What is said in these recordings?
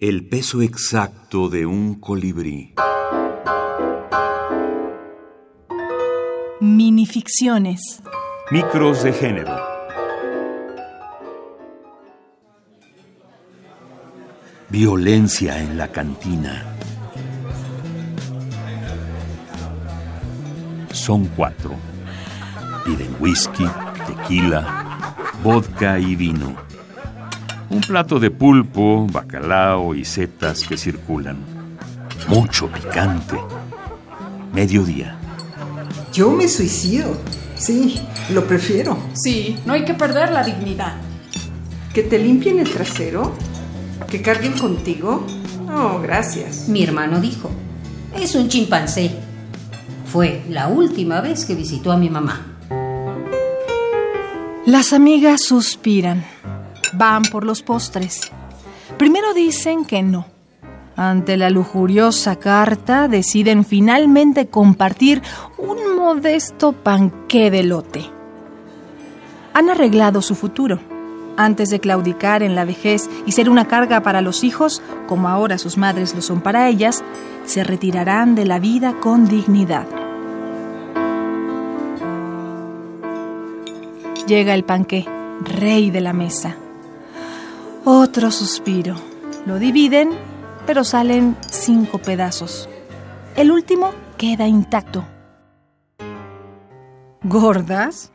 El peso exacto de un colibrí. Minificciones. Micros de género. Violencia en la cantina. Son 4. Piden whisky, tequila, vodka y vino. Un plato de pulpo, bacalao y setas que circulan. Mucho picante. Mediodía. Yo me suicido. Sí, lo prefiero. Sí, no hay que perder la dignidad. ¿Que te limpien el trasero? ¿Que carguen contigo? No, gracias. Mi hermano dijo, es un chimpancé. Fue la última vez que visitó a mi mamá. Las amigas suspiran. Van por los postres. Primero dicen que no. Ante la lujuriosa carta, deciden finalmente compartir un modesto panqué de elote. Han arreglado su futuro. Antes de claudicar en la vejez y ser una carga para los hijos, como ahora sus madres lo son para ellas, se retirarán de la vida con dignidad. Llega el panqué, rey de la mesa. Otro suspiro. Lo dividen, pero salen 5 pedazos. El último queda intacto. ¿Gordas?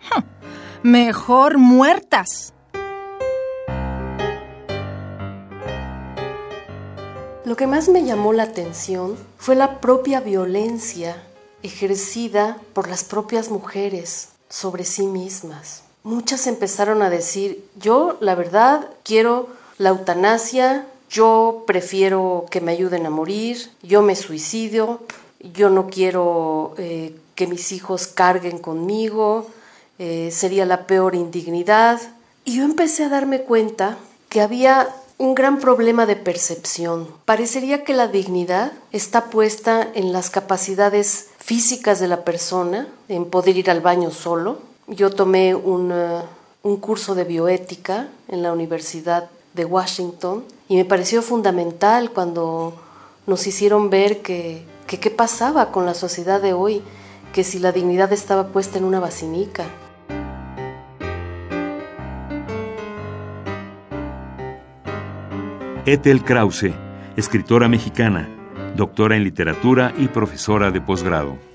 Mejor muertas. Lo que más me llamó la atención fue la propia violencia ejercida por las propias mujeres sobre sí mismas. Muchas empezaron a decir, yo la verdad quiero la eutanasia, yo prefiero que me ayuden a morir, yo me suicidio, yo no quiero que mis hijos carguen conmigo, sería la peor indignidad. Y yo empecé a darme cuenta que había un gran problema de percepción. Parecería que la dignidad está puesta en las capacidades físicas de la persona, en poder ir al baño solo. Yo tomé un curso de bioética en la Universidad de Washington y me pareció fundamental cuando nos hicieron ver que qué pasaba con la sociedad de hoy, que si la dignidad estaba puesta en una vacinica. Ethel Krauze, escritora mexicana, doctora en literatura y profesora de posgrado.